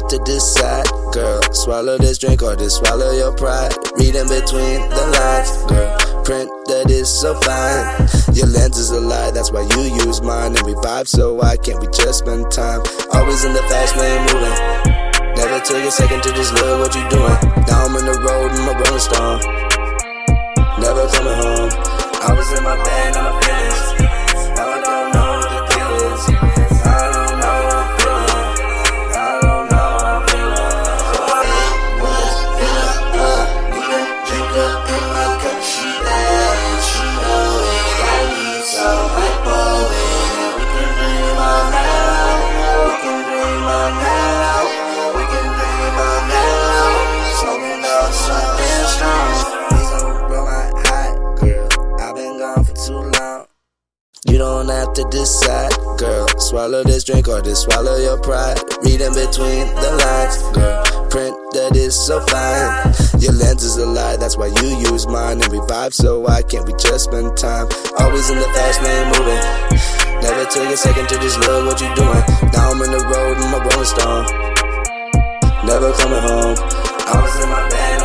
have to decide, girl. Swallow this drink or just swallow your pride. Reading between the lines, girl. Print that is so fine. Your lens is a lie, that's why you use mine. And we vibe, so why can't we just spend time? Always in the fast lane moving. Never took a second to just look what you doing. Now I'm on the road in my Rolling Stone. Never coming home. I was in my bed, now my feelings. To decide, girl. Swallow this drink or just swallow your pride. Reading between the lines, girl. Print that is so fine. Your lens is a lie, that's why you use mine. And we vibe, so why can't we just spend time? Always in the fast lane moving. Never took a second to just look what you doing. Now I'm on the road in my Rolling Stone. Never coming home. I was in my bed.